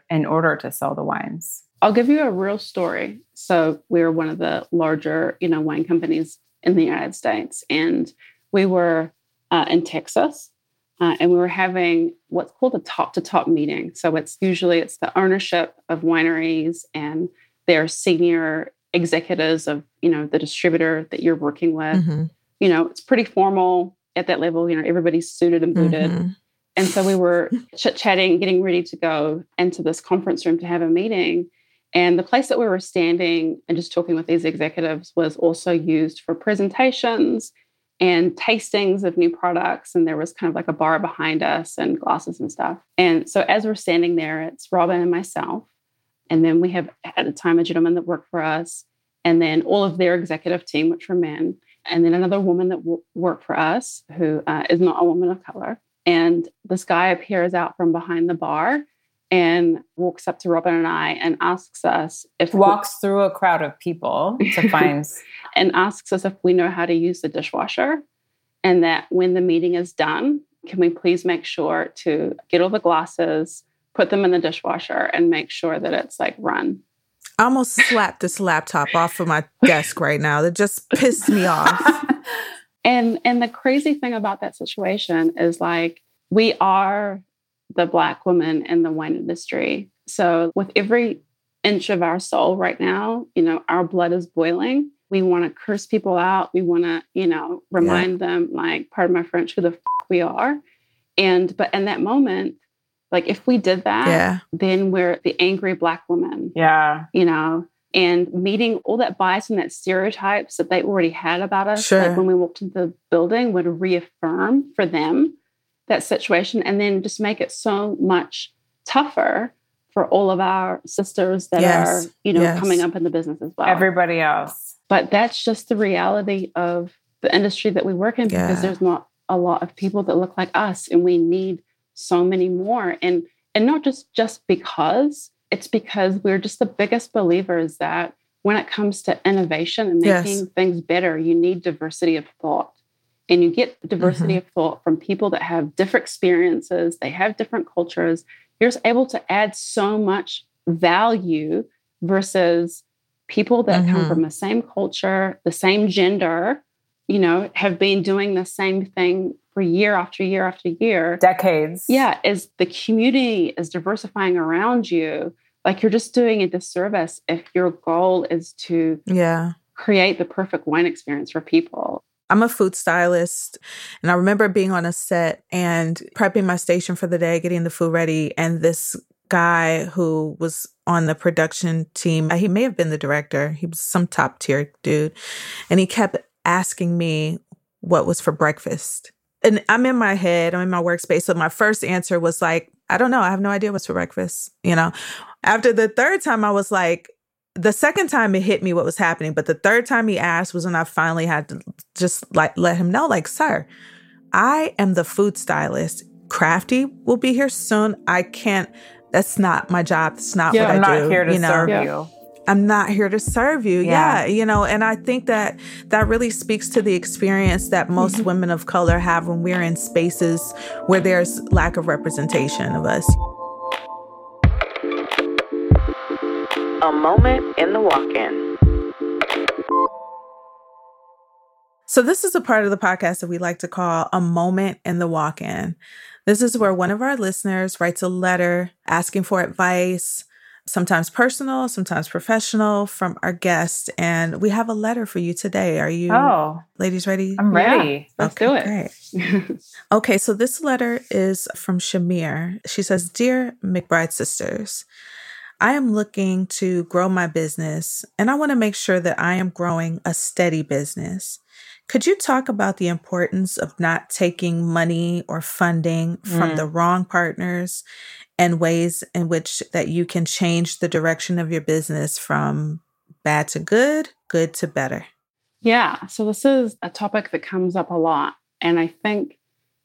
in order to sell the wines. I'll give you a real story. So we're one of the larger, you know, wine companies in the United States, and we were in Texas, and we were having what's called a top-to-top meeting. So it's usually the ownership of wineries and their senior executives of, you know, the distributor that you're working with. Mm-hmm. You know, it's pretty formal at that level. You know, everybody's suited and booted. Mm-hmm. And so we were chit-chatting, getting ready to go into this conference room to have a meeting. And the place that we were standing and just talking with these executives was also used for presentations and tastings of new products. And there was kind of like a bar behind us and glasses and stuff. And so as we're standing there, it's Robin and myself. And then we have at the time a gentleman that worked for us, and then all of their executive team, which were men, and then another woman that worked for us who is not a woman of color. And this guy appears out from behind the bar and walks up to Robin and I and asks us if... Walks through a crowd of people to find... and asks us if we know how to use the dishwasher, and that when the meeting is done, can we please make sure to get all the glasses, put them in the dishwasher, and make sure that it's like run. I almost slapped this laptop off of my desk right now. That just pissed me off. And the crazy thing about that situation is like, we are the Black women in the wine industry. So with every inch of our soul right now, you know, our blood is boiling. We want to curse people out. We want to, you know, remind them, like, pardon my French, who the we are. But in that moment, like, if we did that, then we're the angry Black woman. Yeah. You know, and meeting all that bias and that stereotypes that they already had about us, like when we walked into the building, would reaffirm for them that situation, and then just make it so much tougher for all of our sisters that are, you know, coming up in the business as well. Everybody else. But that's just the reality of the industry that we work in, because there's not a lot of people that look like us, and we need so many more. And not just because, it's because we're just the biggest believers that when it comes to innovation and making things better, you need diversity of thought. And you get diversity of thought from people that have different experiences, they have different cultures. You're just able to add so much value versus people that come from the same culture, the same gender, you know, have been doing the same thing for year after year after year. Decades. Yeah. As the community is diversifying around you, like, you're just doing a disservice if your goal is to create the perfect wine experience for people. I'm a food stylist, and I remember being on a set and prepping my station for the day, getting the food ready. And this guy who was on the production team, he may have been the director. He was some top tier dude. And he kept asking me what was for breakfast. And I'm in my head, I'm in my workspace. So my first answer was like, I don't know. I have no idea what's for breakfast. You know, after the third time, I was like, the second time it hit me what was happening, but the third time he asked was when I finally had to just like let him know, like, sir, I am the food stylist. Crafty will be here soon. I can't, That's not my job. That's not what I do. I'm not here to serve you. I'm not here to serve you. Yeah. You know, and I think that that really speaks to the experience that most women of color have when we're in spaces where there's lack of representation of us. A moment in the walk-in. So this is a part of the podcast that we like to call A Moment in the Walk-In. This is where one of our listeners writes a letter asking for advice, sometimes personal, sometimes professional, from our guest. And we have a letter for you today. Are you ladies ready? I'm ready. Yeah. Let's do it. Great. Okay, so this letter is from Shamir. She says, Dear McBride Sisters, I am looking to grow my business, and I want to make sure that I am growing a steady business. Could you talk about the importance of not taking money or funding from the wrong partners and ways in which that you can change the direction of your business from bad to good, good to better? Yeah. So this is a topic that comes up a lot. And I think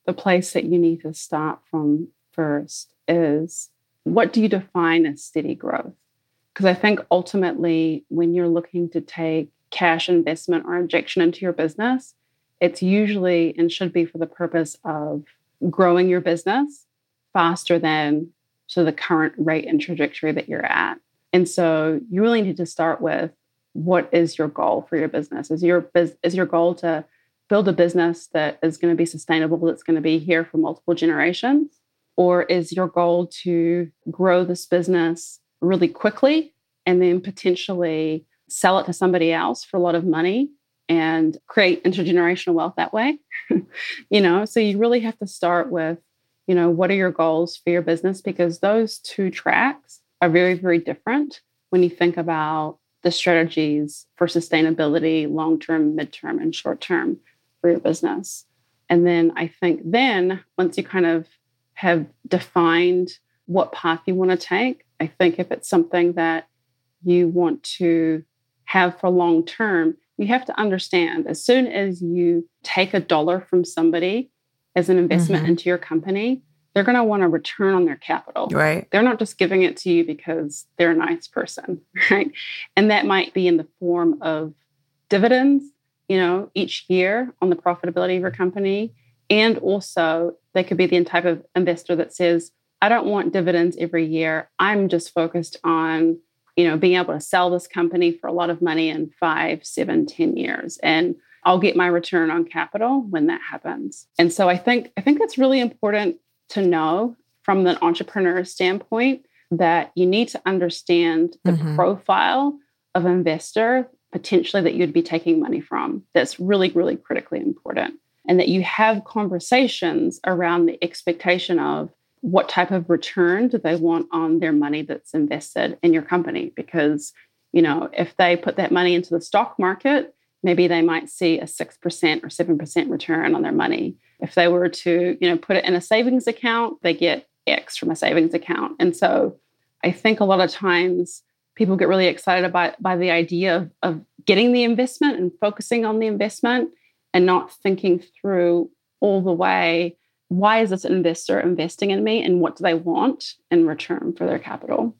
the place that you need to start from first is, what do you define as steady growth? Because I think ultimately when you're looking to take cash investment or injection into your business, it's usually and should be for the purpose of growing your business faster than so the current rate and trajectory that you're at. And so you really need to start with, what is your goal for your business? Is your goal to build a business that is going to be sustainable, that's going to be here for multiple generations? Or is your goal to grow this business really quickly and then potentially sell it to somebody else for a lot of money and create intergenerational wealth that way? So you really have to start with, what are your goals for your business? Because those two tracks are very, very different when you think about the strategies for sustainability, long-term, mid-term, and short-term for your business. And then I think once you kind of have defined what path you want to take, I think if it's something that you want to have for long term, you have to understand as soon as you take $1 from somebody as an investment into your company, they're going to want a return on their capital. Right. They're not just giving it to you because they're a nice person, right? And that might be in the form of dividends, each year on the profitability of your company. And also, they could be the type of investor that says, I don't want dividends every year. I'm just focused on, being able to sell this company for a lot of money in 5, 7, 10 years. And I'll get my return on capital when that happens. And so I think that's really important to know from an entrepreneur standpoint, that you need to understand the profile of investor potentially that you'd be taking money from. That's really, really critically important. And that you have conversations around the expectation of what type of return do they want on their money that's invested in your company. Because, if they put that money into the stock market, maybe they might see a 6% or 7% return on their money. If they were to, put it in a savings account, they get X from a savings account. And so I think a lot of times people get really excited by the idea of getting the investment and focusing on the investment, and not thinking through all the way, why is this investor investing in me and what do they want in return for their capital?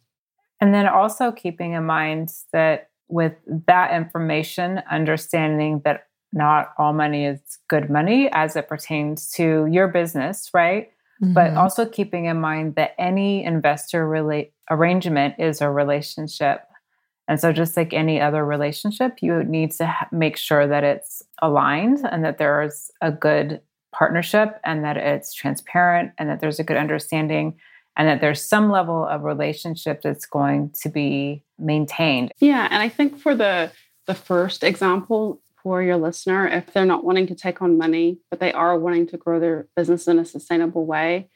And then also keeping in mind that with that information, understanding that not all money is good money as it pertains to your business, right? Mm-hmm. But also keeping in mind that any investor arrangement is a relationship. And so just like any other relationship, you need to make sure that it's aligned and that there's a good partnership and that it's transparent and that there's a good understanding and that there's some level of relationship that's going to be maintained. Yeah. And I think for the first example for your listener, if they're not wanting to take on money, but they are wanting to grow their business in a sustainable way,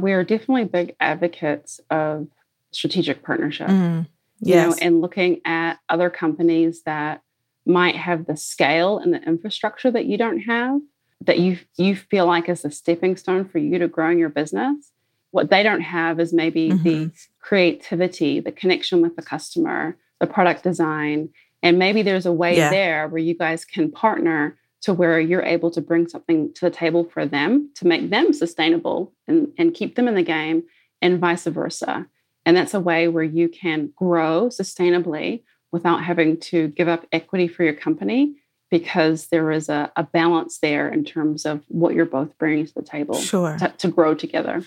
we are definitely big advocates of strategic partnership. Mm. Yes. And looking at other companies that might have the scale and the infrastructure that you don't have, that you feel like is a stepping stone for you to growing your business. What they don't have is maybe the creativity, the connection with the customer, the product design. And maybe there's a way there where you guys can partner to where you're able to bring something to the table for them to make them sustainable and keep them in the game and vice versa. And that's a way where you can grow sustainably without having to give up equity for your company, because there is a balance there in terms of what you're both bringing to the table to grow together.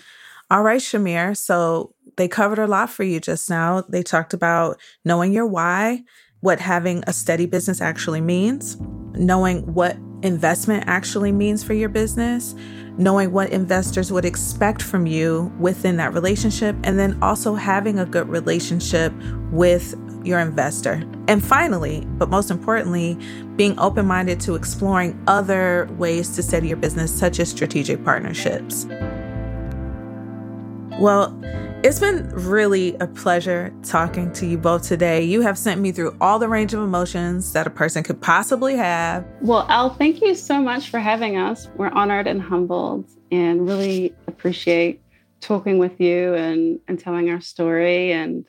All right, Shamir. So they covered a lot for you just now. They talked about knowing your why, what having a steady business actually means, knowing what investment actually means for your business, knowing what investors would expect from you within that relationship, and then also having a good relationship with your investor. And finally, but most importantly, being open-minded to exploring other ways to steady your business, such as strategic partnerships. Well, it's been really a pleasure talking to you both today. You have sent me through all the range of emotions that a person could possibly have. Well, Elle, thank you so much for having us. We're honored and humbled and really appreciate talking with you and telling our story. And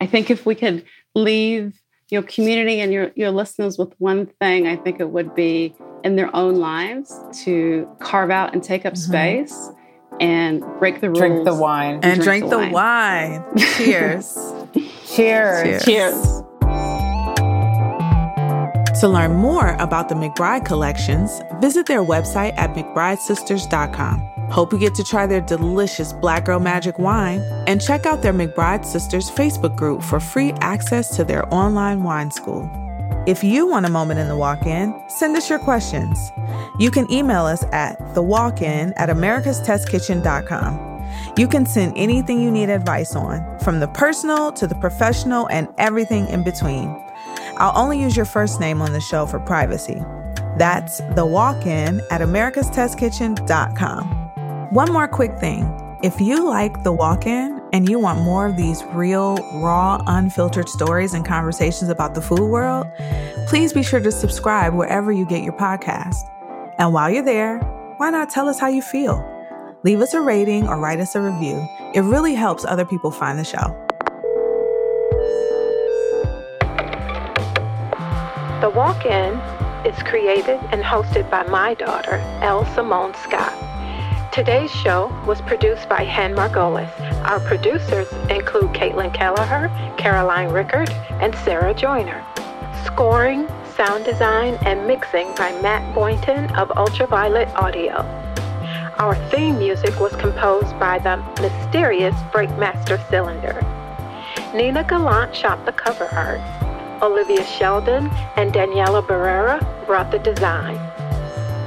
I think if we could leave your community and your listeners with one thing, I think it would be in their own lives to carve out and take up space and break the rules. Drink the wine. And drink the wine. Cheers. Cheers. Cheers. Cheers. To learn more about the McBride collections, visit their website at McBrideSisters.com. Hope you get to try their delicious Black Girl Magic wine and check out their McBride Sisters Facebook group for free access to their online wine school. If you want a moment in the walk-in, send us your questions. You can email us at thewalkin@americastestkitchen.com. You can send anything you need advice on, from the personal to the professional and everything in between. I'll only use your first name on the show for privacy. That's thewalkin@americastestkitchen.com. One more quick thing. If you like The Walk-In and you want more of these real, raw, unfiltered stories and conversations about the food world, please be sure to subscribe wherever you get your podcast. And while you're there, why not tell us how you feel? Leave us a rating or write us a review. It really helps other people find the show. The Walk-In is created and hosted by my daughter, Elle Simone Scott. Today's show was produced by Han Margolis. Our producers include Caitlin Kelleher, Caroline Rickard, and Sarah Joyner. Scoring, sound design, and mixing by Matt Boynton of Ultraviolet Audio. Our theme music was composed by the mysterious Breakmaster Cylinder. Nina Gallant shot the cover art. Olivia Sheldon and Daniela Barrera brought the design.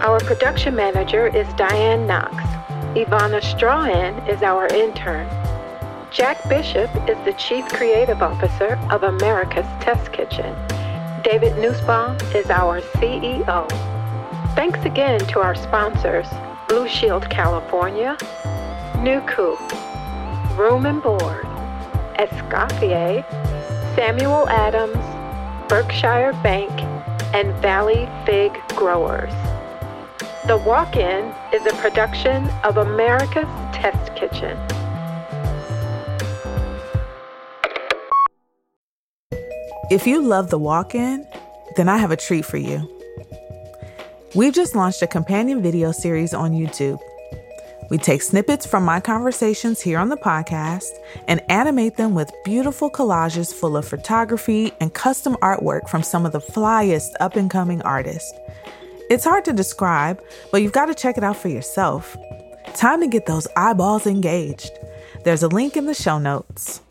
Our production manager is Diane Knox. Ivana Strahan is our intern. Jack Bishop is the Chief Creative Officer of America's Test Kitchen. David Nussbaum is our CEO. Thanks again to our sponsors, Blue Shield California, Nucu, Room and Board, Escoffier, Samuel Adams, Berkshire Bank, and Valley Fig Growers. The Walk-In is a production of America's Test Kitchen. If you love The Walk-In, then I have a treat for you. We've just launched a companion video series on YouTube. We take snippets from my conversations here on the podcast and animate them with beautiful collages full of photography and custom artwork from some of the flyest up-and-coming artists. It's hard to describe, but you've got to check it out for yourself. Time to get those eyeballs engaged. There's a link in the show notes.